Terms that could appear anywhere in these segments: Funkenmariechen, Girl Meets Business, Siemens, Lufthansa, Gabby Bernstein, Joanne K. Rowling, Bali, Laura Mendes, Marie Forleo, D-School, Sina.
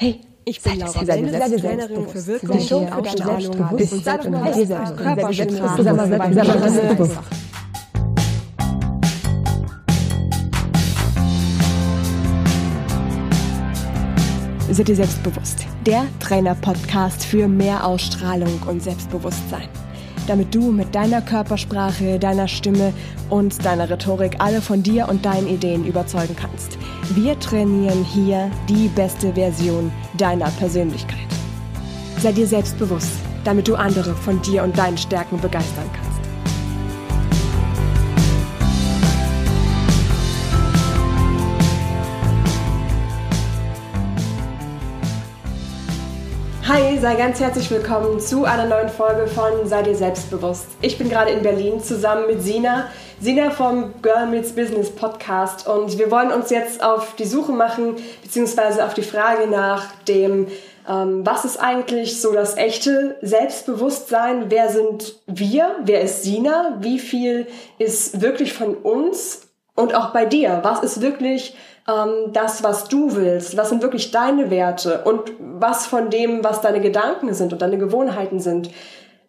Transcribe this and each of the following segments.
Hey, ich bin Laura Mendes, Trainerin für Wirkung und Ausstrahlung. Bewusstsein und Körper, Selbstbewusstsein. Seid ihr selbstbewusst? Der Trainer-Podcast für mehr Ausstrahlung und Selbstbewusstsein. Damit du mit deiner Körpersprache, deiner Stimme und deiner Rhetorik alle von dir und deinen Ideen überzeugen kannst. Wir trainieren hier die beste Version deiner Persönlichkeit. Sei dir selbstbewusst, damit du andere von dir und deinen Stärken begeistern kannst. Hi, sei ganz herzlich willkommen zu einer neuen Folge von Sei dir selbstbewusst. Ich bin gerade in Berlin zusammen mit Sina vom Girl Meets Business Podcast und wir wollen uns jetzt auf die Suche machen, beziehungsweise auf die Frage nach dem, was ist eigentlich so das echte Selbstbewusstsein? Wer sind wir? Wer ist Sina? Wie viel ist wirklich von uns? Und auch bei dir, was ist wirklich das, was du willst, was sind wirklich deine Werte und was von dem, was deine Gedanken sind und deine Gewohnheiten sind,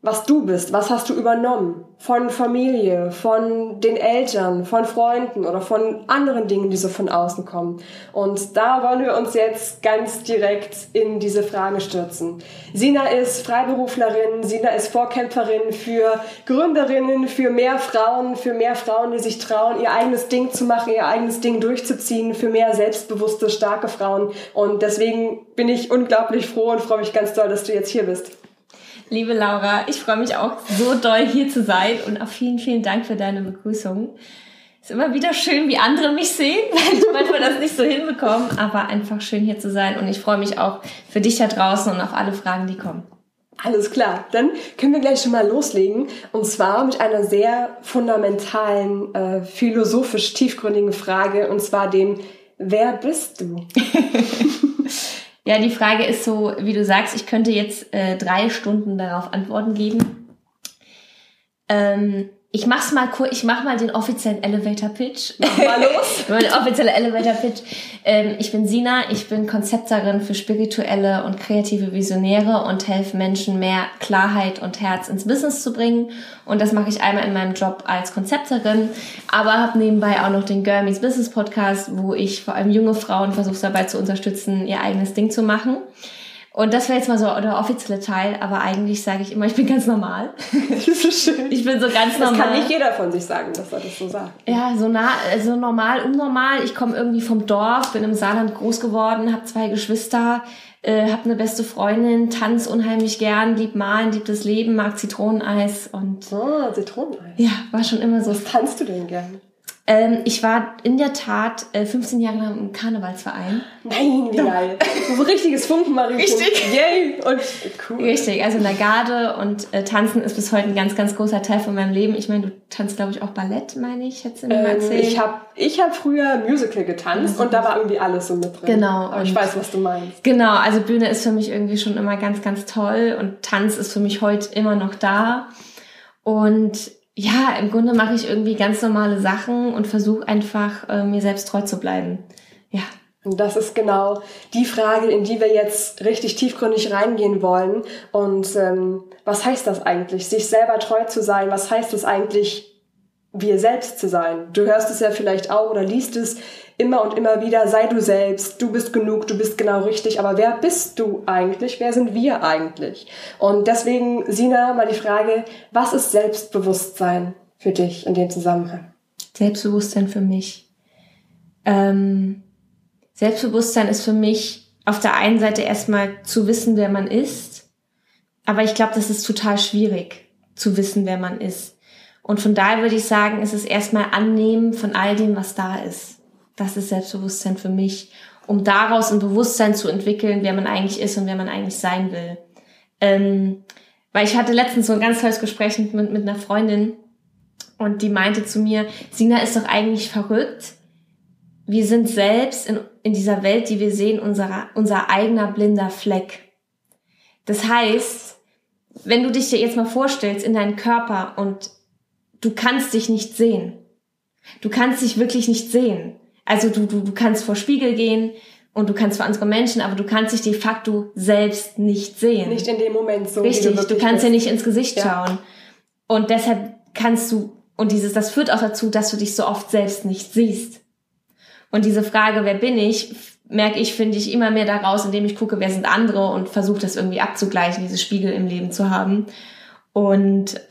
was du bist, was hast du übernommen von Familie, von den Eltern, von Freunden oder von anderen Dingen, die so von außen kommen. Und da wollen wir uns jetzt ganz direkt in diese Frage stürzen. Sina ist Freiberuflerin, Sina ist Vorkämpferin für Gründerinnen, für mehr Frauen, die sich trauen, ihr eigenes Ding zu machen, ihr eigenes Ding durchzuziehen, für mehr selbstbewusste, starke Frauen. Und deswegen bin ich unglaublich froh und freue mich ganz doll, dass du jetzt hier bist. Liebe Laura, ich freue mich auch so doll, hier zu sein und auch vielen, vielen Dank für deine Begrüßung. Ist immer wieder schön, wie andere mich sehen, weil ich manchmal das nicht so hinbekomme, aber einfach schön hier zu sein und ich freue mich auch für dich da draußen und auf alle Fragen, die kommen. Alles klar, dann können wir gleich schon mal loslegen und zwar mit einer sehr fundamentalen, philosophisch tiefgründigen Frage und zwar dem, wer bist du? Ja, die Frage ist so, wie du sagst, ich könnte jetzt 3 Stunden darauf Antworten geben. Ich mach's mal kurz, ich mach mal den offiziellen Elevator Pitch. Mach mal los. Mein offizieller Elevator Pitch. Ich bin Sina, ich bin Konzepterin für spirituelle und kreative Visionäre und helfe Menschen, mehr Klarheit und Herz ins Business zu bringen. Und das mache ich einmal in meinem Job als Konzepterin, aber habe nebenbei auch noch den Girl Meets Business Podcast, wo ich vor allem junge Frauen versuche, dabei zu unterstützen, ihr eigenes Ding zu machen. Und das wäre jetzt mal so der offizielle Teil, aber eigentlich sage ich immer, ich bin ganz normal. Das ist so schön. Ich bin so ganz normal. Das kann nicht jeder von sich sagen, dass er das so sagt. Ja, so normal, unnormal. Ich komme irgendwie vom Dorf, bin im Saarland groß geworden, habe 2 Geschwister, habe eine beste Freundin, tanze unheimlich gern, lieb malen, lieb das Leben, mag Zitroneneis und... Oh, Zitroneneis. Ja, war schon immer so. Was tanzt du denn gern? Ich war in der Tat 15 Jahre lang im Karnevalsverein. Nein, wie geil. So richtiges Funkenmariechen. Richtig. Yay. Und cool. Richtig, also in der Garde und Tanzen ist bis heute ein ganz, ganz großer Teil von meinem Leben. Ich meine, du tanzt, glaube ich, auch Ballett, meine ich, hättest du mir mal erzählt. Ich hab früher Musical getanzt und da war irgendwie alles so mit drin. Genau. Aber ich weiß, was du meinst. Genau, also Bühne ist für mich irgendwie schon immer ganz, ganz toll und Tanz ist für mich heute immer noch da. Und ja, im Grunde mache ich irgendwie ganz normale Sachen und versuche einfach, mir selbst treu zu bleiben. Ja. Und das ist genau die Frage, in die wir jetzt richtig tiefgründig reingehen wollen. Und was heißt das eigentlich, sich selber treu zu sein? Was heißt es eigentlich, wir selbst zu sein? Du hörst es ja vielleicht auch oder liest es immer und immer wieder. Sei du selbst, du bist genug, du bist genau richtig. Aber wer bist du eigentlich? Wer sind wir eigentlich? Und deswegen, Sina, mal die Frage, was ist Selbstbewusstsein für dich in dem Zusammenhang? Selbstbewusstsein für mich. Selbstbewusstsein ist für mich auf der einen Seite erstmal zu wissen, wer man ist. Aber ich glaube, das ist total schwierig, zu wissen, wer man ist. Und von daher würde ich sagen, es ist erstmal Annehmen von all dem, was da ist. Das ist Selbstbewusstsein für mich, um daraus ein Bewusstsein zu entwickeln, wer man eigentlich ist und wer man eigentlich sein will. Weil ich hatte letztens so ein ganz tolles Gespräch mit einer Freundin und die meinte zu mir, Sina ist doch eigentlich verrückt. Wir sind selbst in dieser Welt, die wir sehen, unser eigener blinder Fleck. Das heißt, wenn du dich dir jetzt mal vorstellst in deinen Körper und du kannst dich nicht sehen. Du kannst dich wirklich nicht sehen. Also du kannst vor Spiegel gehen und du kannst für andere Menschen, aber du kannst dich de facto selbst nicht sehen. Nicht in dem Moment so. Richtig, du kannst dir nicht ins Gesicht schauen. Und deshalb kannst du, und dieses, das führt auch dazu, dass du dich so oft selbst nicht siehst. Und diese Frage, wer bin ich, merke ich, finde ich, immer mehr daraus, indem ich gucke, wer sind andere und versuche das irgendwie abzugleichen, diese Spiegel im Leben zu haben. Und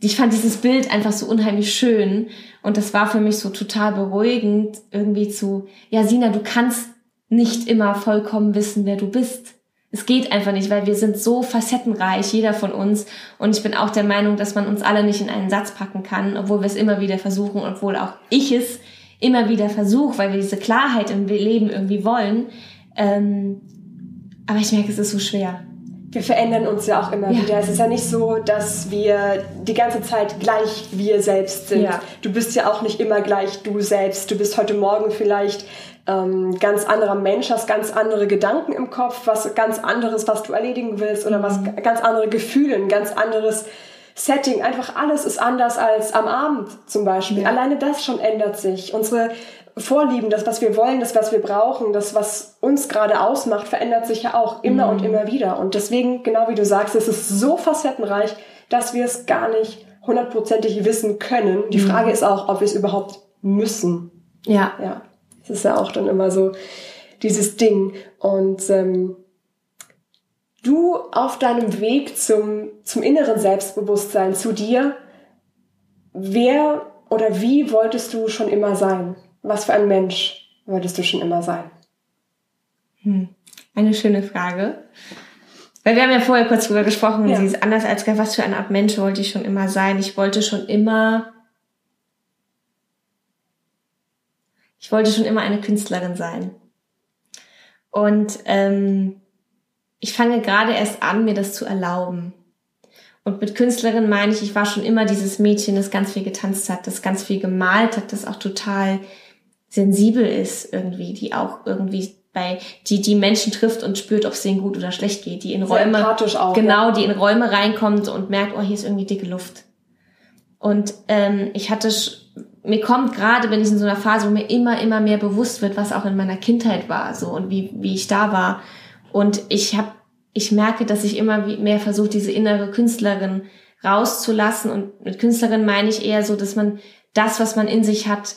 ich fand dieses Bild einfach so unheimlich schön und das war für mich so total beruhigend, irgendwie zu, ja Sina, du kannst nicht immer vollkommen wissen, wer du bist. Es geht einfach nicht, weil wir sind so facettenreich, jeder von uns, und ich bin auch der Meinung, dass man uns alle nicht in einen Satz packen kann, obwohl wir es immer wieder versuchen, obwohl auch ich es immer wieder versuche, weil wir diese Klarheit im Leben irgendwie wollen. Aber ich merke, es ist so schwer. Wir verändern uns ja auch immer wieder. Es ist ja nicht so, dass wir die ganze Zeit gleich wir selbst sind. Ja. Du bist ja auch nicht immer gleich du selbst. Du bist heute Morgen vielleicht ganz anderer Mensch, hast ganz andere Gedanken im Kopf, was ganz anderes, was du erledigen willst, oder was ganz andere Gefühle, ein ganz anderes Setting. Einfach alles ist anders als am Abend zum Beispiel. Ja. Alleine das schon ändert sich. Unsere Vorlieben, das, was wir wollen, das, was wir brauchen, das, was uns gerade ausmacht, verändert sich ja auch immer und immer wieder. Und deswegen, genau wie du sagst, es ist so facettenreich, dass wir es gar nicht 100%ig wissen können. Die Frage ist auch, ob wir es überhaupt müssen. Ja. Ja. Das ist ja auch dann immer so dieses Ding. Und du auf deinem Weg zum inneren Selbstbewusstsein, zu dir, wer oder wie wolltest du schon immer sein? Was für ein Mensch wolltest du schon immer sein? Eine schöne Frage. Weil wir haben ja vorher kurz drüber gesprochen, sie ist anders als was für eine Art Mensch wollte ich schon immer sein. Ich wollte schon immer eine Künstlerin sein. Und ich fange gerade erst an, mir das zu erlauben. Und mit Künstlerin meine ich war schon immer dieses Mädchen, das ganz viel getanzt hat, das ganz viel gemalt hat, das auch total sensibel ist irgendwie, die auch irgendwie die Menschen trifft und spürt, ob es denen gut oder schlecht geht, die in Räume, empathisch auch, die in Räume reinkommt und merkt, oh, hier ist irgendwie dicke Luft. Und mir kommt gerade, wenn ich in so einer Phase, wo mir immer mehr bewusst wird, was auch in meiner Kindheit war, so, und wie ich da war. Und ich merke, dass ich immer mehr versuche, diese innere Künstlerin rauszulassen. Und mit Künstlerin meine ich eher so, dass man das, was man in sich hat,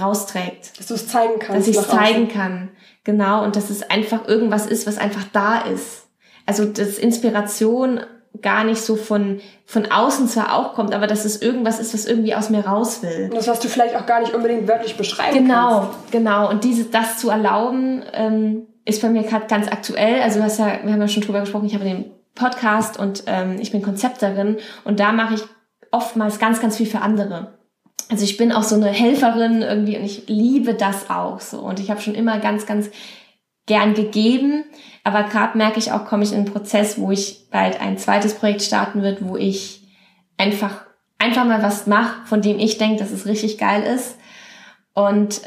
rausträgt. Dass du es zeigen kannst. Dass ich es zeigen kann. Genau. Und dass es einfach irgendwas ist, was einfach da ist. Also, dass Inspiration gar nicht so von außen zwar auch kommt, aber dass es irgendwas ist, was irgendwie aus mir raus will. Und das, was du vielleicht auch gar nicht unbedingt wörtlich beschreiben kannst. Genau. Und das zu erlauben, ist bei mir gerade ganz aktuell, also wir haben ja schon drüber gesprochen, ich habe den Podcast und ich bin Konzepterin und da mache ich oftmals ganz, ganz viel für andere. Also ich bin auch so eine Helferin irgendwie und ich liebe das auch so und ich habe schon immer ganz, ganz gern gegeben, aber gerade merke ich auch, komme ich in einen Prozess, wo ich bald ein zweites Projekt starten wird, wo ich einfach mal was mache, von dem ich denke, dass es richtig geil ist und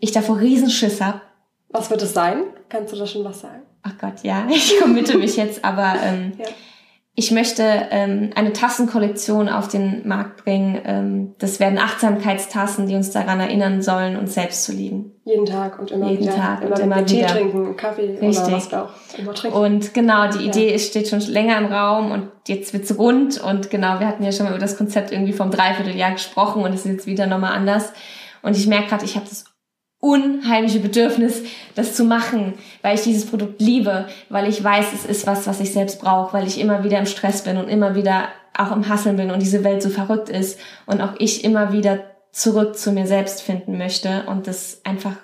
ich davor Riesenschiss habe. Was wird es sein? Kannst du da schon was sagen? Ach Gott, ja. Ich committe mich jetzt, aber ich möchte eine Tassenkollektion auf den Markt bringen. Das werden Achtsamkeitstassen, die uns daran erinnern sollen, uns selbst zu lieben. Jeden Tag und immer wieder. Jeden Tag und immer wieder. Tee trinken, Kaffee oder was auch immer trinken. Und genau, die Idee steht schon länger im Raum und jetzt wird's rund. Und genau, wir hatten ja schon mal über das Konzept irgendwie vom Dreivierteljahr gesprochen und es ist jetzt wieder nochmal anders. Und ich merke gerade, ich habe das unheimliche Bedürfnis, das zu machen, weil ich dieses Produkt liebe, weil ich weiß, es ist was ich selbst brauche, weil ich immer wieder im Stress bin und immer wieder auch im Hasseln bin und diese Welt so verrückt ist und auch ich immer wieder zurück zu mir selbst finden möchte und das einfach,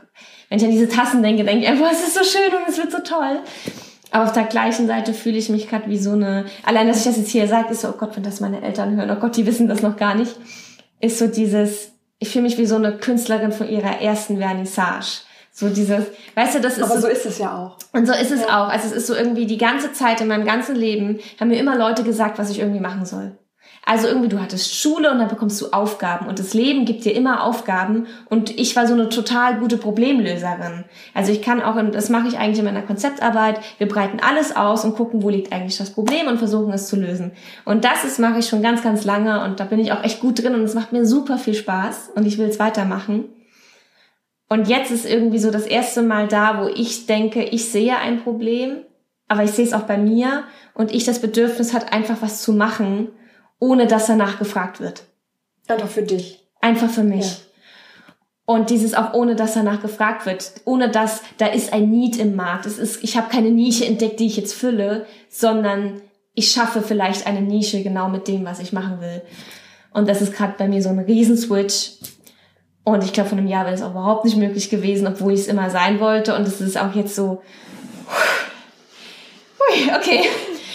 wenn ich an diese Tassen denke ich einfach, es ist so schön und es wird so toll. Aber auf der gleichen Seite fühle ich mich gerade wie so eine, allein, dass ich das jetzt hier sage, ist so, oh Gott, wenn das meine Eltern hören, oh Gott, die wissen das noch gar nicht, ist so dieses, ich fühle mich wie so eine Künstlerin von ihrer ersten Vernissage. So dieses, weißt du, das ist... Aber so ist es ja auch. Und so ist es auch. Also es ist so irgendwie die ganze Zeit in meinem ganzen Leben haben mir immer Leute gesagt, was ich irgendwie machen soll. Also irgendwie, du hattest Schule und dann bekommst du Aufgaben. Und das Leben gibt dir immer Aufgaben. Und ich war so eine total gute Problemlöserin. Also ich kann auch, das mache ich eigentlich in meiner Konzeptarbeit, wir breiten alles aus und gucken, wo liegt eigentlich das Problem und versuchen es zu lösen. Und das mache ich schon ganz, ganz lange. Und da bin ich auch echt gut drin. Und es macht mir super viel Spaß. Und ich will es weitermachen. Und jetzt ist irgendwie so das erste Mal da, wo ich denke, ich sehe ein Problem, aber ich sehe es auch bei mir und ich das Bedürfnis hat, einfach was zu machen, ohne dass danach gefragt wird. Einfach für dich. Einfach für mich. Ja. Und dieses auch ohne, dass danach gefragt wird. Ohne, dass da ist ein Need im Markt. Es ist, ich habe keine Nische entdeckt, die ich jetzt fülle, sondern ich schaffe vielleicht eine Nische genau mit dem, was ich machen will. Und das ist gerade bei mir so ein Riesenswitch. Und ich glaube, vor einem Jahr wäre das auch überhaupt nicht möglich gewesen, obwohl ich es immer sein wollte. Und es ist auch jetzt so, hui, okay.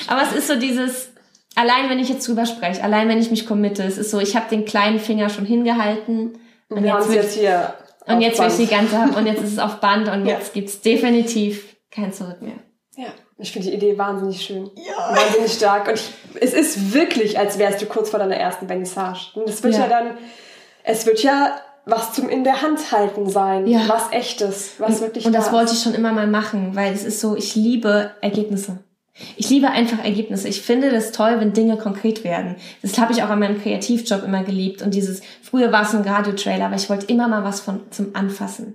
Aber es ist so dieses, allein wenn ich jetzt drüber spreche, allein wenn ich mich committe, es ist so, ich habe den kleinen Finger schon hingehalten. Und jetzt will ich die ganze haben und jetzt ist es auf Band und jetzt gibt's definitiv kein Zurück mehr. Ja, ich finde die Idee wahnsinnig schön. Ja. Wahnsinnig stark. Und es ist wirklich, als wärst du kurz vor deiner ersten Vernissage. Und es wird ja dann was zum in der Hand halten sein, was Echtes, was wirklich und das wollte ich schon immer mal machen, weil es ist so, ich liebe Ergebnisse. Ich liebe einfach Ergebnisse. Ich finde das toll, wenn Dinge konkret werden. Das habe ich auch an meinem Kreativjob immer geliebt. Und dieses, früher war es ein Radiotrailer, aber ich wollte immer mal was zum Anfassen.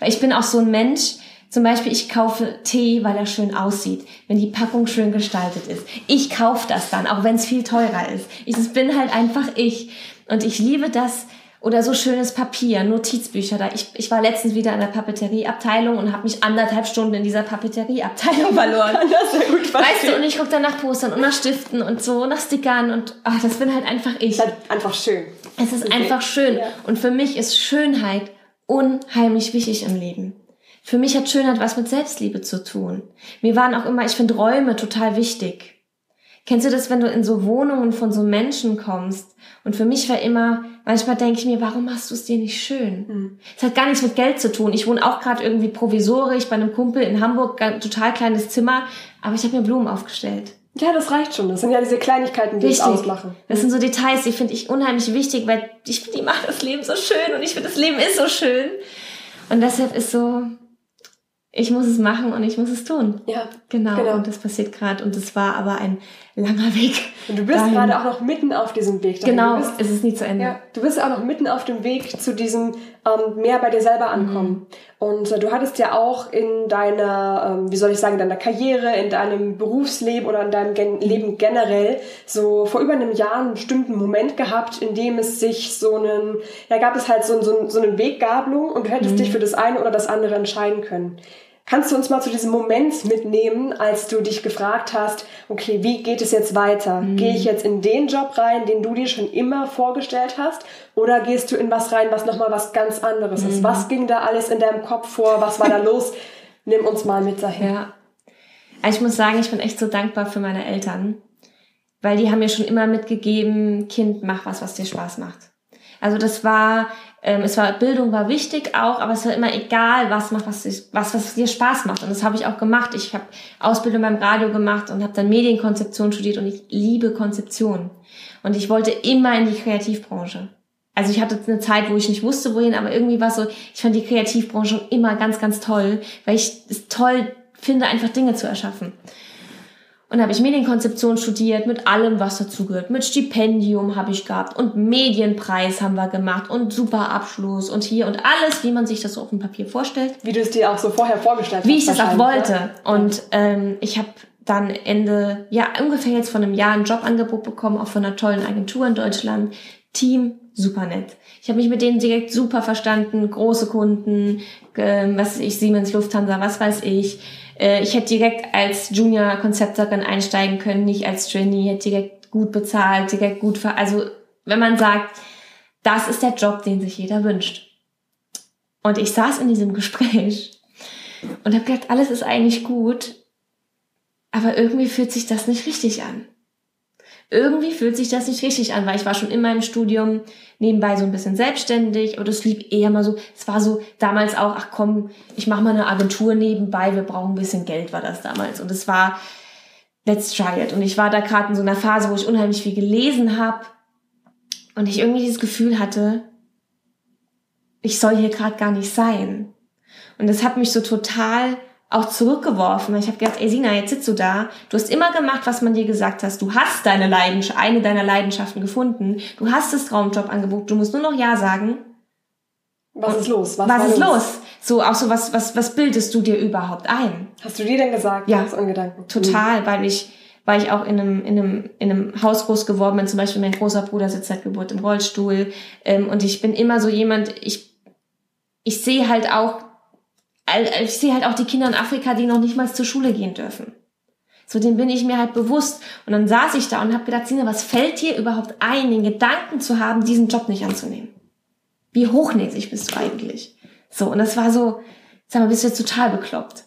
Weil ich bin auch so ein Mensch, zum Beispiel, ich kaufe Tee, weil er schön aussieht, wenn die Packung schön gestaltet ist. Ich kaufe das dann, auch wenn es viel teurer ist. Ich bin halt einfach ich. Und ich liebe das, oder so schönes Papier, Notizbücher. Ich war letztens wieder in der Papeterieabteilung und habe mich 1,5 Stunden in dieser Papeterieabteilung verloren. Das ist ja gut, weißt du, und ich gucke dann nach Postern und nach Stiften und so, nach Stickern und ach, das bin halt einfach ich. Das ist einfach schön. Es ist einfach schön. Ja. Und für mich ist Schönheit unheimlich wichtig im Leben. Für mich hat Schönheit was mit Selbstliebe zu tun. Mir waren auch immer, ich finde Räume total wichtig. Kennst du das, wenn du in so Wohnungen von so Menschen kommst? Und für mich war immer, manchmal denke ich mir, warum machst du es dir nicht schön? Es hat gar nichts mit Geld zu tun. Ich wohne auch gerade irgendwie provisorisch bei einem Kumpel in Hamburg, total kleines Zimmer, aber ich habe mir Blumen aufgestellt. Ja, das reicht schon. Das sind ja diese Kleinigkeiten, die uns auslachen. Das sind so Details, die finde ich unheimlich wichtig, weil ich finde, die machen das Leben so schön und ich finde, das Leben ist so schön. Und deshalb ist so, ich muss es machen und ich muss es tun. Ja, genau. Und das passiert gerade. Und das war aber ein langer Weg. Und du bist gerade auch noch mitten auf diesem Weg. Genau, es ist nie zu Ende. Ja, du bist auch noch mitten auf dem Weg zu diesem mehr bei dir selber ankommen. Und du hattest ja auch in deiner, deiner Karriere, in deinem Berufsleben oder in deinem Leben generell so vor über einem Jahr einen bestimmten Moment gehabt, in dem es sich so eine Weggabelung und du hättest dich für das eine oder das andere entscheiden können. Kannst du uns mal zu diesem Moment mitnehmen, als du dich gefragt hast, okay, wie geht es jetzt weiter? Gehe ich jetzt in den Job rein, den du dir schon immer vorgestellt hast? Oder gehst du in was rein, was nochmal was ganz anderes ist? Was ging da alles in deinem Kopf vor? Was war da los? Nimm uns mal mit dahin. Ja. Also ich muss sagen, ich bin echt so dankbar für meine Eltern. Weil die haben mir schon immer mitgegeben, Kind, mach was dir Spaß macht. Also das war... Bildung war wichtig auch, aber es war immer egal, was dir Spaß macht. Und das habe ich auch gemacht. Ich habe Ausbildung beim Radio gemacht und habe dann Medienkonzeption studiert und ich liebe Konzeption. Und ich wollte immer in die Kreativbranche. Also ich hatte eine Zeit, wo ich nicht wusste, wohin, aber irgendwie war es so, ich fand die Kreativbranche schon immer ganz, ganz toll, weil ich es toll finde, einfach Dinge zu erschaffen. Und habe ich Medienkonzeption studiert, mit allem, was dazugehört. Mit Stipendium habe ich gehabt und Medienpreis haben wir gemacht und super Abschluss und hier und alles, wie man sich das so auf dem Papier vorstellt. Wie du es dir auch so vorher vorgestellt hast. Wie ich das auch wollte. Und ich habe dann ungefähr jetzt vor einem Jahr ein Jobangebot bekommen, auch von einer tollen Agentur in Deutschland. Team, super nett. Ich habe mich mit denen direkt super verstanden. Große Kunden, Siemens, Lufthansa, was weiß ich. Ich hätte direkt als Junior-Konzepterin einsteigen können, nicht als Trainee, hätte direkt gut bezahlt, also wenn man sagt, das ist der Job, den sich jeder wünscht. Und ich saß in diesem Gespräch und habe gedacht, alles ist eigentlich gut, aber irgendwie fühlt sich das nicht richtig an. Weil ich war schon in meinem Studium nebenbei so ein bisschen selbstständig, aber das lief eher mal so, es war so damals auch, ach komm, ich mache mal eine Agentur nebenbei, wir brauchen ein bisschen Geld, war das damals. Und es war, let's try it. Und ich war da gerade in so einer Phase, wo ich unheimlich viel gelesen habe und ich irgendwie dieses Gefühl hatte, ich soll hier gerade gar nicht sein. Und das hat mich so total auch zurückgeworfen. Ich habe gedacht, ey Sina, jetzt sitzt du da. Du hast immer gemacht, was man dir gesagt hast. Du hast eine deiner Leidenschaften gefunden. Du hast das Traumjobangebot. Du musst nur noch Ja sagen. Was ist los? Was ist los? So, auch so, was bildest du dir überhaupt ein? Hast du dir denn gesagt? Ja, in Gedanken? Total, weil ich auch in einem Haus groß geworden bin. Zum Beispiel mein großer Bruder sitzt seit Geburt im Rollstuhl. Und ich bin immer so jemand, ich sehe halt auch die Kinder in Afrika, die noch nicht mal zur Schule gehen dürfen. So, dem bin ich mir halt bewusst. Und dann saß ich da und habe gedacht, Sina, was fällt dir überhaupt ein, den Gedanken zu haben, diesen Job nicht anzunehmen? Wie hochnäsig bist du eigentlich? So, und das war so, sag mal, bist du jetzt total bekloppt?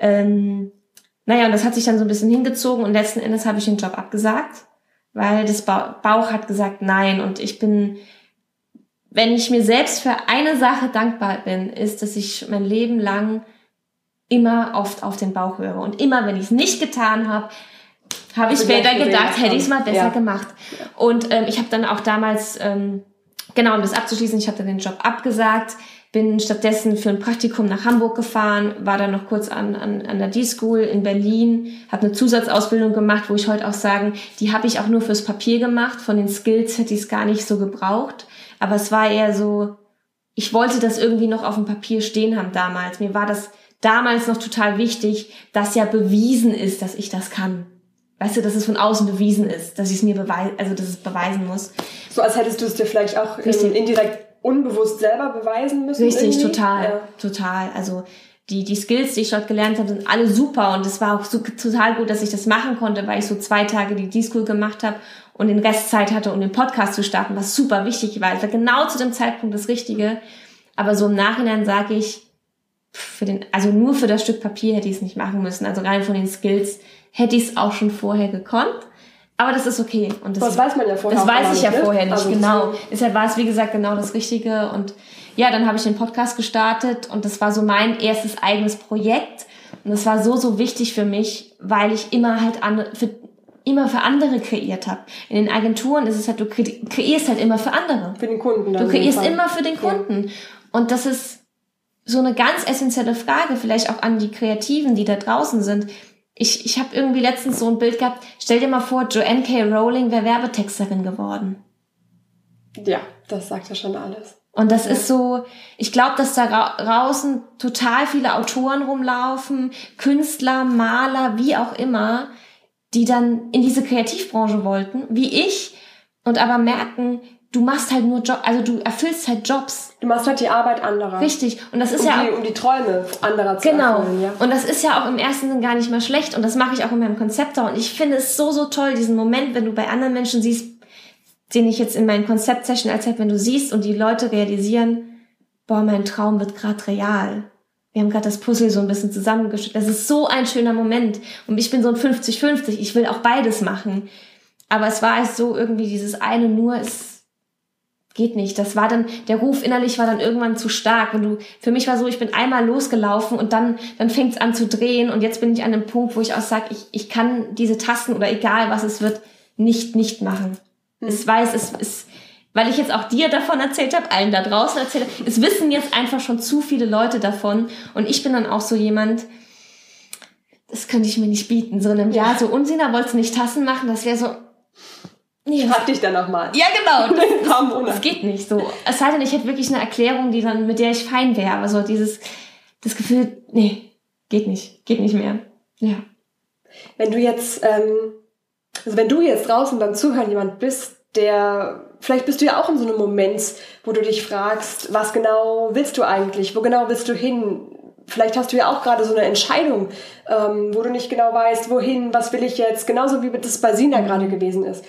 Naja, und das hat sich dann so ein bisschen hingezogen und letzten Endes habe ich den Job abgesagt, weil das Bauch hat gesagt nein. Und ich bin, wenn ich mir selbst für eine Sache dankbar bin, ist, dass ich mein Leben lang immer oft auf den Bauch höre. Und immer, wenn ich es nicht getan habe, habe ich später gedacht, hätte ich es mal besser gemacht. Ja. Und ich habe dann auch damals, um das abzuschließen, ich habe dann den Job abgesagt, bin stattdessen für ein Praktikum nach Hamburg gefahren, war dann noch kurz an der D-School in Berlin, habe eine Zusatzausbildung gemacht, wo ich heute auch sagen, die habe ich auch nur fürs Papier gemacht, von den Skills hätte ich es gar nicht so gebraucht, aber es war eher so, ich wollte das irgendwie noch auf dem Papier stehen haben damals. Mir war das damals noch total wichtig, dass ja bewiesen ist, dass ich das kann. Weißt du, dass es von außen bewiesen ist, dass ich es mir beweisen muss. So, als hättest du es dir vielleicht auch indirekt unbewusst selber beweisen müssen. Richtig, irgendwie. Total. Also die Skills, die ich dort gelernt habe, sind alle super und es war auch so, total gut, dass ich das machen konnte, weil ich so 2 Tage die D-School gemacht habe und den Rest Zeit hatte, um den Podcast zu starten, was super wichtig war. Es war genau zu dem Zeitpunkt das Richtige. Aber so im Nachhinein sage ich, nur für das Stück Papier hätte ich es nicht machen müssen. Also rein von den Skills hätte ich es auch schon vorher gekonnt. Aber das ist okay. Und das weiß man ja vorher nicht. Das weiß ich ja vorher nicht, genau. Deshalb war es, wie gesagt, genau das Richtige. Und ja, dann habe ich den Podcast gestartet und das war so mein erstes eigenes Projekt. Und das war so, so wichtig für mich, weil ich immer halt immer für andere kreiert habe. In den Agenturen ist es halt, du kreierst halt immer für andere. Für den Kunden dann. Du kreierst immer für den Kunden. Ja. Und das ist so eine ganz essentielle Frage, vielleicht auch an die Kreativen, die da draußen sind. Ich habe irgendwie letztens so ein Bild gehabt, stell dir mal vor, Joanne K. Rowling wäre Werbetexterin geworden. Ja, das sagt ja schon alles. Und das ist so, ich glaube, dass da draußen total viele Autoren rumlaufen, Künstler, Maler, wie auch immer, die dann in diese Kreativbranche wollten, wie ich, und aber merken, du machst halt nur Job, also du erfüllst halt Jobs. Du machst halt die Arbeit anderer. Richtig. Und das ist um die Träume anderer zu erfüllen. Ja. Und das ist ja auch im ersten Sinn gar nicht mal schlecht. Und das mache ich auch in meinem Konzept da. Und ich finde es so, so toll, diesen Moment, wenn du bei anderen Menschen siehst, den ich jetzt in meinen Konzept-Session erzählt, wenn du siehst und die Leute realisieren, boah, mein Traum wird gerade real. Wir haben gerade das Puzzle so ein bisschen zusammengestellt. Das ist so ein schöner Moment. Und ich bin so ein 50-50. Ich will auch beides machen. Aber es war halt so irgendwie dieses eine nur ist, geht nicht. Das war dann, der Ruf innerlich war dann irgendwann zu stark. Und für mich war so, ich bin einmal losgelaufen und dann fängt's an zu drehen. Und jetzt bin ich an dem Punkt, wo ich auch sage, ich kann diese Tasten oder egal was es wird, nicht machen. Weil ich jetzt auch dir davon erzählt habe, allen da draußen erzählt habe. Es wissen jetzt einfach schon zu viele Leute davon. Und ich bin dann auch so jemand, das könnte ich mir nicht bieten. So in einem Jahr so, Sina, wolltest du nicht Tassen machen? Das wäre so, nee, frag dich dann nochmal. Ja, genau. Das geht nicht so. Es sei denn, ich hätte wirklich eine Erklärung, mit der ich fein wäre. Aber so das Gefühl, nee, geht nicht mehr. Ja. Wenn du jetzt draußen beim Zuhören jemand bist, vielleicht bist du ja auch in so einem Moment, wo du dich fragst, was genau willst du eigentlich? Wo genau willst du hin? Vielleicht hast du ja auch gerade so eine Entscheidung, wo du nicht genau weißt, wohin, was will ich jetzt? Genauso wie das bei Sina gerade gewesen ist.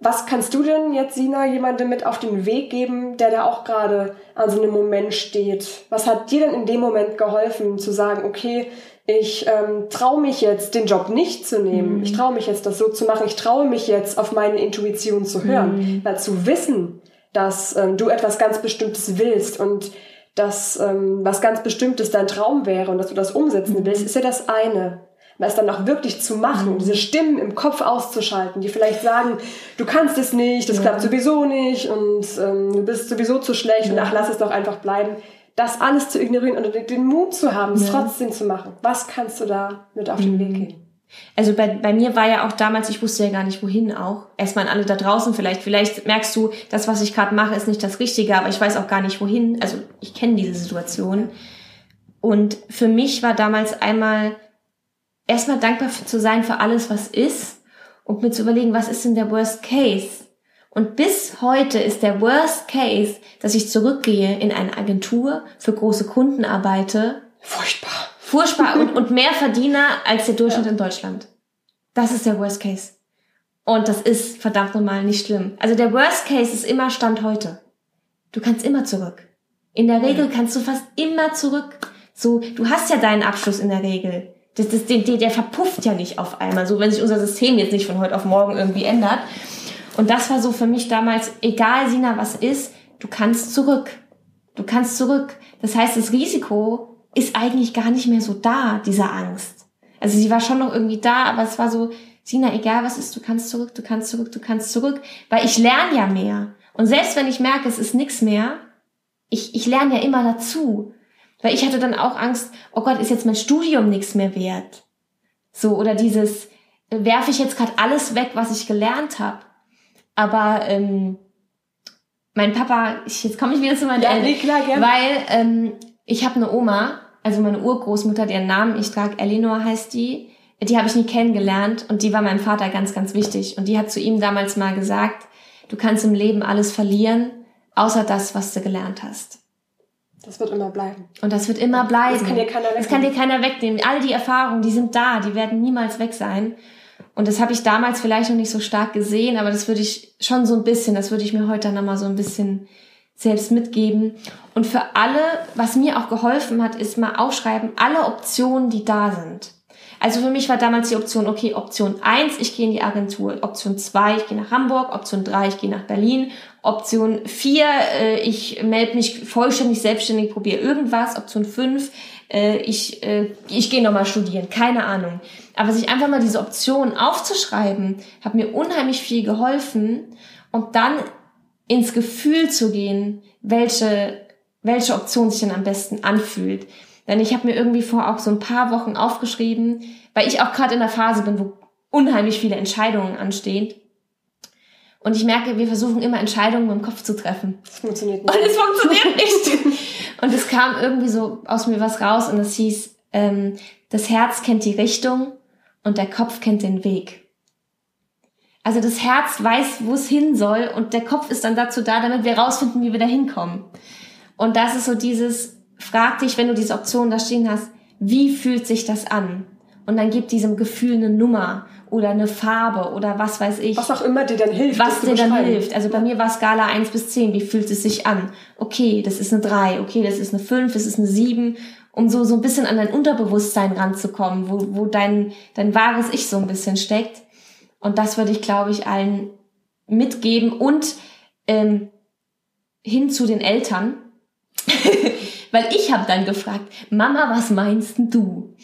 Was kannst du denn jetzt, Sina, jemandem mit auf den Weg geben, der da auch gerade an so einem Moment steht? Was hat dir denn in dem Moment geholfen, zu sagen, okay, ich traue mich jetzt, den Job nicht zu nehmen. Ich traue mich jetzt, das so zu machen. Ich traue mich jetzt, auf meine Intuition zu hören. Weil zu wissen, dass du etwas ganz Bestimmtes willst und dass was ganz Bestimmtes dein Traum wäre und dass du das umsetzen willst, ist ja das eine. Es dann auch wirklich zu machen, diese Stimmen im Kopf auszuschalten, die vielleicht sagen, du kannst es nicht, das klappt sowieso nicht und du bist sowieso zu schlecht und ach, lass es doch einfach bleiben. Das alles zu ignorieren und den Mut zu haben, es trotzdem zu machen. Was kannst du da mit auf den Weg gehen? Also bei mir war ja auch damals, ich wusste ja gar nicht, wohin auch. Erstmal an alle da draußen vielleicht merkst du, das, was ich gerade mache, ist nicht das Richtige, aber ich weiß auch gar nicht, wohin. Also ich kenne diese Situation. Und für mich war damals erstmal dankbar zu sein für alles, was ist und mir zu überlegen, was ist denn der Worst Case? Und bis heute ist der Worst Case, dass ich zurückgehe in eine Agentur, für große Kunden arbeite. Furchtbar und mehr Verdiener als der Durchschnitt in Deutschland. Das ist der Worst Case. Und das ist verdammt normal nicht schlimm. Also der Worst Case ist immer Stand heute. Du kannst immer zurück. In der Regel kannst du fast immer zurück. So, du hast ja deinen Abschluss in der Regel. Der verpufft ja nicht auf einmal. So, wenn sich unser System jetzt nicht von heute auf morgen irgendwie ändert. Und das war so für mich damals, egal Sina, was ist, du kannst zurück. Das heißt, das Risiko ist eigentlich gar nicht mehr so da, diese Angst. Also sie war schon noch irgendwie da, aber es war so, Sina, egal was ist, du kannst zurück, weil ich lerne ja mehr. Und selbst wenn ich merke, es ist nichts mehr, ich lerne ja immer dazu. Weil ich hatte dann auch Angst, oh Gott, ist jetzt mein Studium nichts mehr wert? So, oder dieses, werfe ich jetzt gerade alles weg, was ich gelernt habe? Aber mein Papa, jetzt komme ich wieder zu meinen Eltern. Ja, nee, klar, gerne. Weil ich habe eine Oma, also meine Urgroßmutter, deren Namen ich trage, Elinor heißt die, die habe ich nie kennengelernt und die war meinem Vater ganz, ganz wichtig. Und die hat zu ihm damals mal gesagt, du kannst im Leben alles verlieren, außer das, was du gelernt hast. Das wird immer bleiben. Das kann dir keiner wegnehmen. All die Erfahrungen, die sind da, die werden niemals weg sein. Und das habe ich damals vielleicht noch nicht so stark gesehen, aber das würde ich mir heute dann nochmal so ein bisschen selbst mitgeben. Und für alle, was mir auch geholfen hat, ist mal aufschreiben, alle Optionen, die da sind. Also für mich war damals die Option, okay, Option 1, ich gehe in die Agentur. Option 2, ich gehe nach Hamburg. Option 3, ich gehe nach Berlin. Option 4, ich melde mich vollständig selbstständig, probiere irgendwas. Option 5, ich gehe nochmal studieren, keine Ahnung. Aber sich einfach mal diese Optionen aufzuschreiben, hat mir unheimlich viel geholfen. Und dann ins Gefühl zu gehen, welche Option sich dann am besten anfühlt. Denn ich habe mir irgendwie vor auch so ein paar Wochen aufgeschrieben, weil ich auch gerade in der Phase bin, wo unheimlich viele Entscheidungen anstehen. Und ich merke, wir versuchen immer Entscheidungen mit dem Kopf zu treffen. Das funktioniert nicht. Und es funktioniert nicht. Und es kam irgendwie so aus mir was raus und es hieß, das Herz kennt die Richtung und der Kopf kennt den Weg. Also das Herz weiß, wo es hin soll und der Kopf ist dann dazu da, damit wir rausfinden, wie wir da hinkommen. Und das ist so dieses, frag dich, wenn du diese Option da stehen hast, wie fühlt sich das an? Und dann gib diesem Gefühl eine Nummer oder eine Farbe oder was weiß ich. Was auch immer dir dann hilft. Was dir dann hilft. Also bei mir war Skala 1-10, wie fühlt es sich an? Okay, das ist eine 3, okay, das ist eine 5, das ist eine 7, um so ein bisschen an dein Unterbewusstsein ranzukommen, wo dein wahres Ich so ein bisschen steckt. Und das würde ich, glaube ich, allen mitgeben und hin zu den Eltern. Weil ich habe dann gefragt, Mama, was meinst du?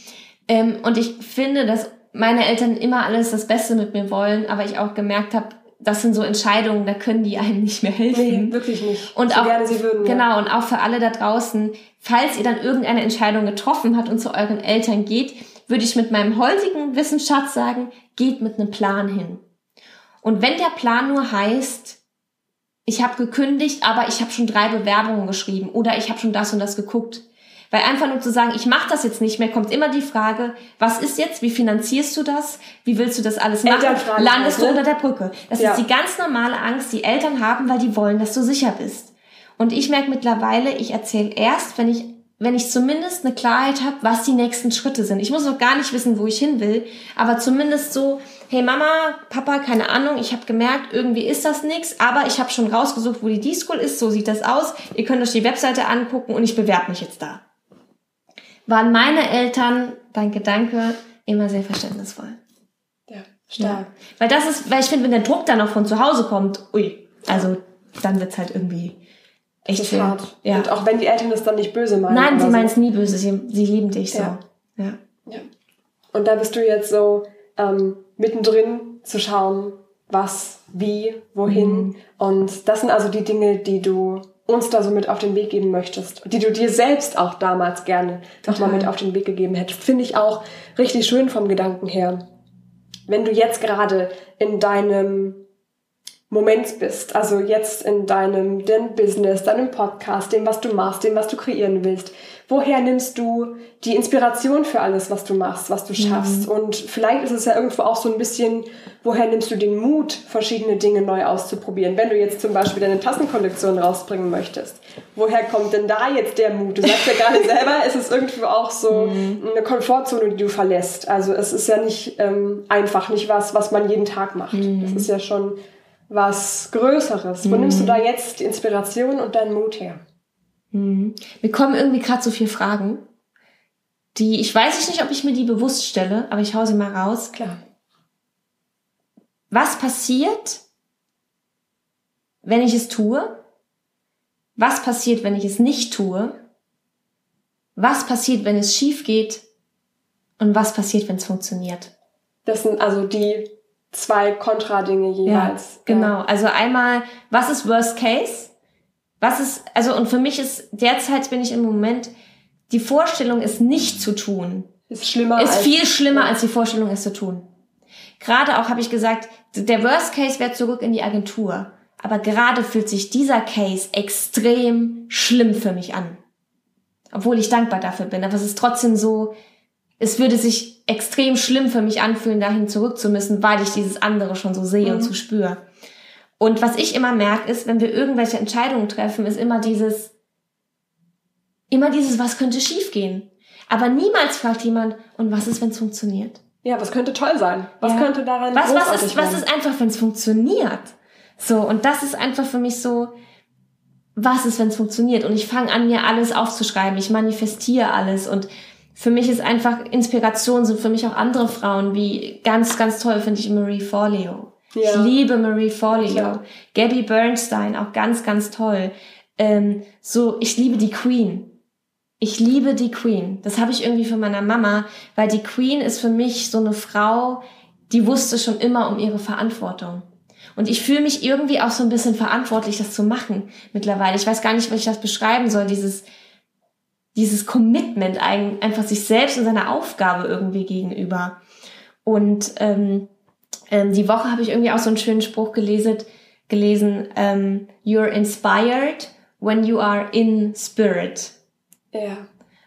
Und ich finde, dass meine Eltern immer alles das Beste mit mir wollen, aber ich auch gemerkt habe, das sind so Entscheidungen, da können die einem nicht mehr helfen. Nee, wirklich nicht. Und so auch, gerne sie würden. Genau, ja. Und auch für alle da draußen, falls ihr dann irgendeine Entscheidung getroffen habt und zu euren Eltern geht, würde ich mit meinem heutigen Wissensschatz sagen, geht mit einem Plan hin. Und wenn der Plan nur heißt, ich habe gekündigt, aber ich habe schon 3 Bewerbungen geschrieben oder ich habe schon das und das geguckt. Weil einfach nur zu sagen, ich mache das jetzt nicht mehr, kommt immer die Frage, was ist jetzt, wie finanzierst du das, wie willst du das alles machen, landest du unter der Brücke. Das ist die ganz normale Angst, die Eltern haben, weil die wollen, dass du sicher bist. Und ich merke mittlerweile, ich erzähle erst, wenn ich zumindest eine Klarheit habe, was die nächsten Schritte sind. Ich muss noch gar nicht wissen, wo ich hin will, aber zumindest so, hey Mama, Papa, keine Ahnung, ich habe gemerkt, irgendwie ist das nichts, aber ich habe schon rausgesucht, wo die D-School ist, so sieht das aus, ihr könnt euch die Webseite angucken und ich bewerbe mich jetzt da. Waren meine Eltern, dein Gedanke, immer sehr verständnisvoll. Ja, stark. Ja. Weil ich finde, wenn der Druck dann noch von zu Hause kommt, also dann wird's halt irgendwie... Echt viel. Ja. Und auch wenn die Eltern das dann nicht böse meinen. Nein, sie meinen es nie böse. Sie lieben dich so. Ja. Und da bist du jetzt so mittendrin zu schauen, was, wie, wohin. Und das sind also die Dinge, die du uns da so mit auf den Weg geben möchtest. Die du dir selbst auch damals gerne nochmal mit auf den Weg gegeben hättest. Finde ich auch richtig schön vom Gedanken her. wenn du jetzt gerade in deinem Moment bist, also jetzt in deinem Business, deinem Podcast, dem, was du machst, dem, was du kreieren willst, woher nimmst du die Inspiration für alles, was du machst, was du schaffst? Und vielleicht ist es ja irgendwo auch so ein bisschen, woher nimmst du den Mut, verschiedene Dinge neu auszuprobieren? Wenn du jetzt zum Beispiel deine Tassenkollektion rausbringen möchtest, woher kommt denn da jetzt der Mut? Du sagst ja gerade selber, es ist irgendwo auch so eine Komfortzone, die du verlässt. Also es ist ja nicht einfach, nicht was man jeden Tag macht. Das ist ja schon was Größeres. Wo nimmst du da jetzt die Inspiration und deinen Mut her? Mir kommen irgendwie gerade so viele Fragen, die, ich weiß nicht, ob ich mir die bewusst stelle, aber ich hau sie mal raus. Klar. Was passiert, wenn ich es tue? Was passiert, wenn ich es nicht tue? Was passiert, wenn es schief geht? Und was passiert, wenn es funktioniert? Das sind also die 2 Kontradinge jeweils. Ja, genau. Ja. Also einmal, was ist Worst Case? Was ist, also, und für mich ist, derzeit bin ich im Moment, die Vorstellung, es nicht zu tun, ist viel schlimmer als die Vorstellung, es zu tun. Gerade auch habe ich gesagt, der Worst Case wäre zurück in die Agentur. Aber gerade fühlt sich dieser Case extrem schlimm für mich an. Obwohl ich dankbar dafür bin. Aber es ist trotzdem so, es würde sich extrem schlimm für mich anfühlen, dahin zurück zu müssen, weil ich dieses andere schon so sehe und so spüre. Und was ich immer merke, ist, wenn wir irgendwelche Entscheidungen treffen, ist immer dieses, was könnte schiefgehen? Aber niemals fragt jemand, und was ist, wenn es funktioniert? Ja, was könnte toll sein? Was könnte daran großartig sein? Was ist einfach, wenn es funktioniert? So, und das ist einfach für mich so, was ist, wenn es funktioniert? Und ich fange an, mir alles aufzuschreiben. Ich manifestiere alles. Und für mich ist einfach, Inspiration sind für mich auch andere Frauen, wie ganz, ganz toll finde ich Marie Forleo. Ja. Ich liebe Marie Forleo, ja. Gabby Bernstein, auch ganz, ganz toll. Ich liebe die Queen. Das habe ich irgendwie von meiner Mama, weil die Queen ist für mich so eine Frau, die wusste schon immer um ihre Verantwortung. Und ich fühle mich irgendwie auch so ein bisschen verantwortlich, das zu machen mittlerweile. Ich weiß gar nicht, wie ich das beschreiben soll, dieses Commitment, einfach sich selbst und seiner Aufgabe irgendwie gegenüber. Und die Woche habe ich irgendwie auch so einen schönen Spruch gelesen, you're inspired when you are in spirit. Ja.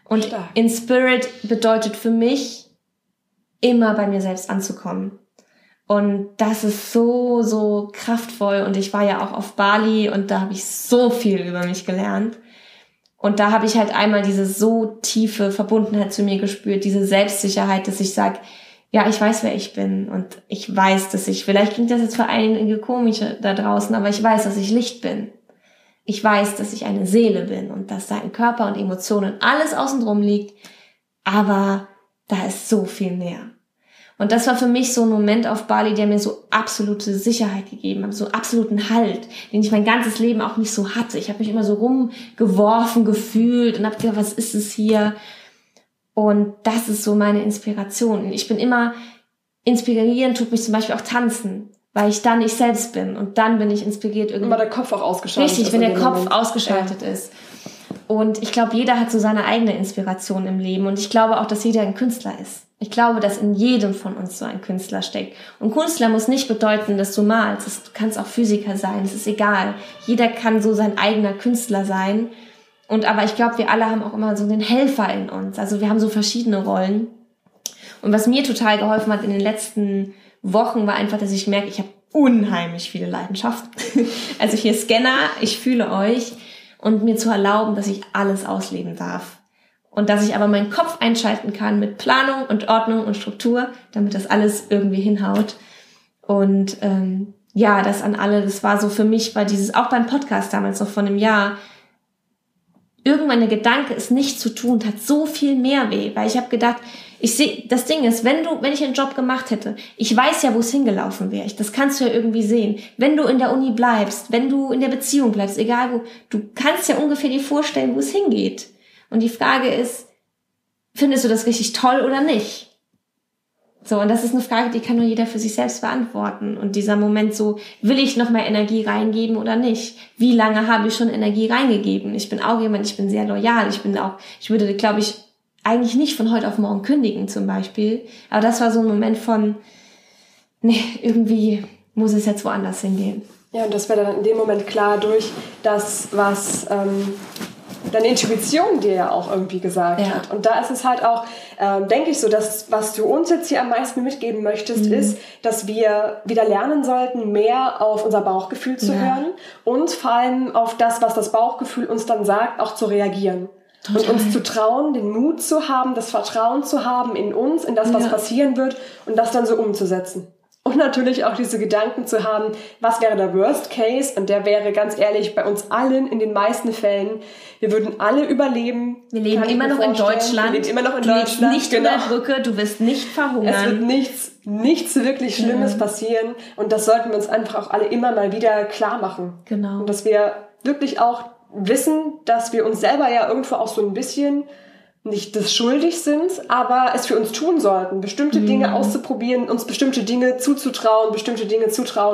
Und stark. In spirit bedeutet für mich, immer bei mir selbst anzukommen. Und das ist so, so kraftvoll. Und ich war ja auch auf Bali und da habe ich so viel über mich gelernt. Und da habe ich halt einmal diese so tiefe Verbundenheit zu mir gespürt, diese Selbstsicherheit, dass ich sage, ja, ich weiß, wer ich bin und ich weiß, dass ich, vielleicht klingt das jetzt für einige komisch da draußen, aber ich weiß, dass ich Licht bin. Ich weiß, dass ich eine Seele bin und dass da ein Körper und Emotionen und alles außen drum liegt, aber da ist so viel mehr. Und das war für mich so ein Moment auf Bali, der mir so absolute Sicherheit gegeben hat, so absoluten Halt, den ich mein ganzes Leben auch nicht so hatte. Ich habe mich immer so rumgeworfen gefühlt und habe gedacht, was ist es hier? Und das ist so meine Inspiration. Ich bin immer, inspirieren tut mich zum Beispiel auch tanzen, weil ich dann ich selbst bin. Und dann bin ich inspiriert irgendwie. Weil der Kopf auch ausgeschaltet ist. Richtig, wenn der Kopf ausgeschaltet ist. Und ich glaube, jeder hat so seine eigene Inspiration im Leben. Und ich glaube auch, dass jeder ein Künstler ist. Ich glaube, dass in jedem von uns so ein Künstler steckt. Und Künstler muss nicht bedeuten, dass du malst. Du kannst auch Physiker sein, es ist egal. Jeder kann so sein eigener Künstler sein. Und aber ich glaube, wir alle haben auch immer so den Helfer in uns. Also wir haben so verschiedene Rollen. Und was mir total geholfen hat in den letzten Wochen, war einfach, dass ich merke, ich habe unheimlich viele Leidenschaften. Also hier Scanner, ich fühle euch. Und mir zu erlauben, dass ich alles ausleben darf. Und dass ich aber meinen Kopf einschalten kann mit Planung und Ordnung und Struktur, damit das alles irgendwie hinhaut. Und das an alle, das war so für mich, weil dieses, auch beim Podcast damals noch von einem Jahr, irgendwann der Gedanke, es nicht zu tun, hat so viel mehr weh, weil ich habe gedacht, ich sehe, das Ding ist, wenn ich einen Job gemacht hätte, ich weiß ja, wo es hingelaufen wäre. Das kannst du ja irgendwie sehen. Wenn du in der Uni bleibst, wenn du in der Beziehung bleibst, egal wo, du kannst ja ungefähr dir vorstellen, wo es hingeht. Und die Frage ist, findest du das richtig toll oder nicht? So, und das ist eine Frage, die kann nur jeder für sich selbst beantworten. Und dieser Moment so, will ich noch mehr Energie reingeben oder nicht? Wie lange habe ich schon Energie reingegeben? Ich bin auch jemand, ich bin sehr loyal. Ich würde, glaube ich, eigentlich nicht von heute auf morgen kündigen zum Beispiel. Aber das war so ein Moment von, nee, irgendwie muss es jetzt woanders hingehen. Ja, und das wäre dann in dem Moment klar durch das, was deine Intuition dir ja auch irgendwie gesagt hat. Und da ist es halt auch, denke ich so, dass was du uns jetzt hier am meisten mitgeben möchtest, ist, dass wir wieder lernen sollten, mehr auf unser Bauchgefühl zu hören und vor allem auf das, was das Bauchgefühl uns dann sagt, auch zu reagieren. Total. Und uns zu trauen, den Mut zu haben, das Vertrauen zu haben in uns, in das, was passieren wird und das dann so umzusetzen. Und natürlich auch diese Gedanken zu haben, was wäre der Worst Case? Und der wäre ganz ehrlich bei uns allen in den meisten Fällen, wir würden alle überleben. Wir leben immer noch in Deutschland. Wir leben immer noch in Deutschland. Du lebst nicht in der Brücke, du wirst nicht verhungern. Es wird nichts wirklich Schlimmes passieren. Und das sollten wir uns einfach auch alle immer mal wieder klar machen. Genau. Und dass wir wirklich auch wissen, dass wir uns selber ja irgendwo auch so ein bisschen nicht das schuldig sind, aber es für uns tun sollten, bestimmte Dinge auszuprobieren, uns bestimmte Dinge zuzutrauen,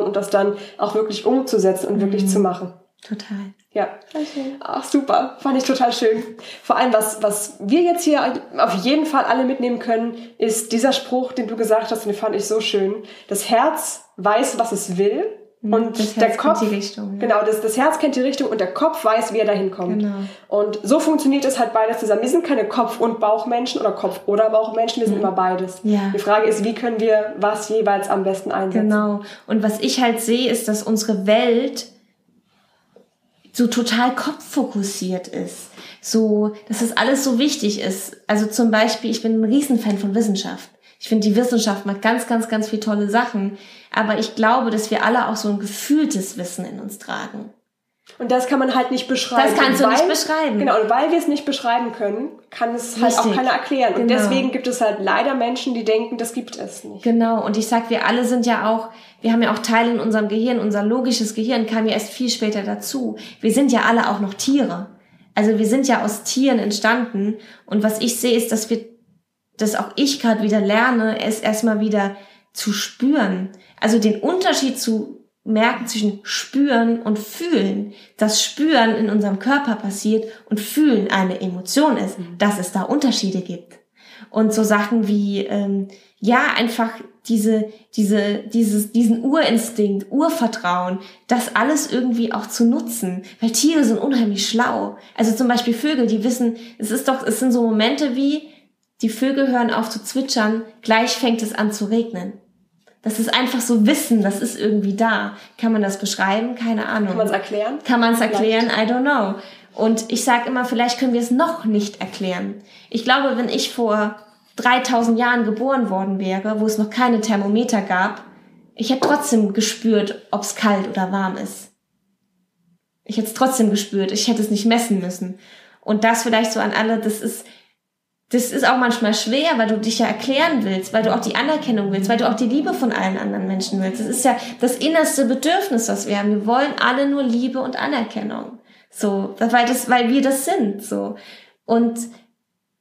und das dann auch wirklich umzusetzen und wirklich zu machen. Total. Ja. Okay. Ach, super. Fand ich total schön. Vor allem, was wir jetzt hier auf jeden Fall alle mitnehmen können, ist dieser Spruch, den du gesagt hast, den fand ich so schön. Das Herz weiß, was es will. Und der Kopf kennt die Richtung. Genau, das Herz kennt die Richtung und der Kopf weiß, wie er dahin kommt. Genau. Und so funktioniert es halt beides zusammen. Wir sind keine Kopf- und Bauchmenschen oder Kopf- oder Bauchmenschen, wir sind immer beides. Ja. Die Frage ist, wie können wir was jeweils am besten einsetzen? Genau. Und was ich halt sehe, ist, dass unsere Welt so total kopffokussiert ist. So, dass das alles so wichtig ist. Also zum Beispiel, ich bin ein Riesenfan von Wissenschaft. Ich finde, die Wissenschaft macht ganz, ganz, ganz viele tolle Sachen. Aber ich glaube, dass wir alle auch so ein gefühltes Wissen in uns tragen. Und das kann man halt nicht beschreiben. Das kannst du nicht beschreiben. Genau, und weil wir es nicht beschreiben können, kann es halt auch keiner erklären. Und deswegen gibt es halt leider Menschen, die denken, das gibt es nicht. Genau, und ich sag, wir alle sind ja auch, wir haben ja auch Teile in unserem Gehirn, unser logisches Gehirn kam ja erst viel später dazu. Wir sind ja alle auch noch Tiere. Also wir sind ja aus Tieren entstanden. Und was ich sehe, ist, dass auch ich gerade wieder lerne, es erstmal wieder zu spüren. Also den Unterschied zu merken zwischen spüren und fühlen. Das Spüren in unserem Körper passiert und fühlen eine Emotion ist, dass es da Unterschiede gibt. Und so Sachen wie, einfach diesen Urinstinkt, Urvertrauen, das alles irgendwie auch zu nutzen, weil Tiere sind unheimlich schlau. Also zum Beispiel Vögel, die wissen, es sind so Momente wie, die Vögel hören auf zu zwitschern, gleich fängt es an zu regnen. Das ist einfach so Wissen, das ist irgendwie da. Kann man das beschreiben? Keine Ahnung. Kann man es erklären? Vielleicht. I don't know. Und ich sage immer, vielleicht können wir es noch nicht erklären. Ich glaube, wenn ich vor 3000 Jahren geboren worden wäre, wo es noch keine Thermometer gab, ich hätte trotzdem gespürt, ob es kalt oder warm ist. Ich hätte es trotzdem gespürt, ich hätte es nicht messen müssen. Und das vielleicht so an alle, das ist auch manchmal schwer, weil du dich ja erklären willst, weil du auch die Anerkennung willst, weil du auch die Liebe von allen anderen Menschen willst. Das ist ja das innerste Bedürfnis, was wir haben. Wir wollen alle nur Liebe und Anerkennung. So, weil wir das sind, so. Und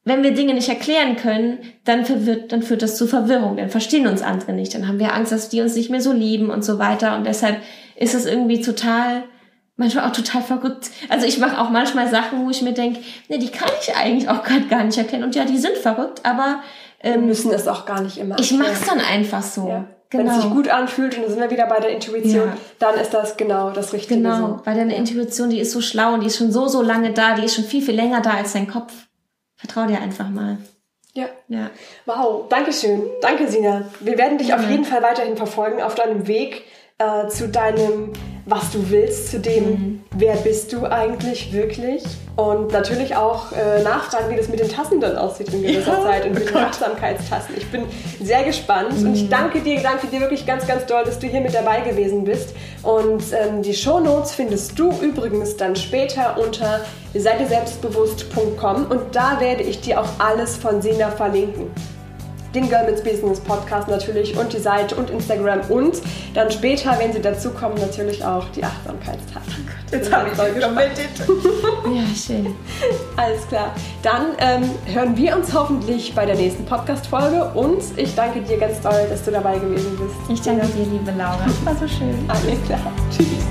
wenn wir Dinge nicht erklären können, dann führt das zu Verwirrung, dann verstehen uns andere nicht, dann haben wir Angst, dass die uns nicht mehr so lieben und so weiter. Und deshalb ist es irgendwie manchmal auch total verrückt. Also ich mache auch manchmal Sachen, wo ich mir denke, nee, die kann ich eigentlich auch gerade gar nicht erkennen. Und ja, die sind verrückt, aber wir müssen es auch gar nicht immer erklären. Ich mache es dann einfach so. Ja. Genau. Wenn es sich gut anfühlt, und dann sind wir wieder bei der Intuition, dann ist das genau das Richtige. Genau, weil deine Intuition, die ist so schlau und die ist schon so lange da, die ist schon viel, viel länger da als dein Kopf. Vertrau dir einfach mal. Ja. Wow, Dankeschön. Danke, Sina. Wir werden dich auf jeden Fall weiterhin verfolgen auf deinem Weg, zu deinem, was du willst, zu dem, wer bist du eigentlich wirklich, und natürlich auch nachfragen, wie das mit den Tassen dann aussieht in gewisser Zeit und mit den Achtsamkeitstassen. Ich bin sehr gespannt und ich danke dir wirklich ganz, ganz doll, dass du hier mit dabei gewesen bist, und die Shownotes findest du übrigens dann später unter seideselbstbewusst.com, und da werde ich dir auch alles von Sina verlinken. Den Girl Meets Business Podcast natürlich und die Seite und Instagram und dann später, wenn sie dazukommen, natürlich auch die Achtsamkeitstasten. Oh Gott, jetzt habe ich euch committed. Ja, schön. Alles klar. Dann hören wir uns hoffentlich bei der nächsten Podcast-Folge, und ich danke dir ganz doll, dass du dabei gewesen bist. Ich danke dir, liebe Laura. Das war so schön. Alles klar. Tschüss.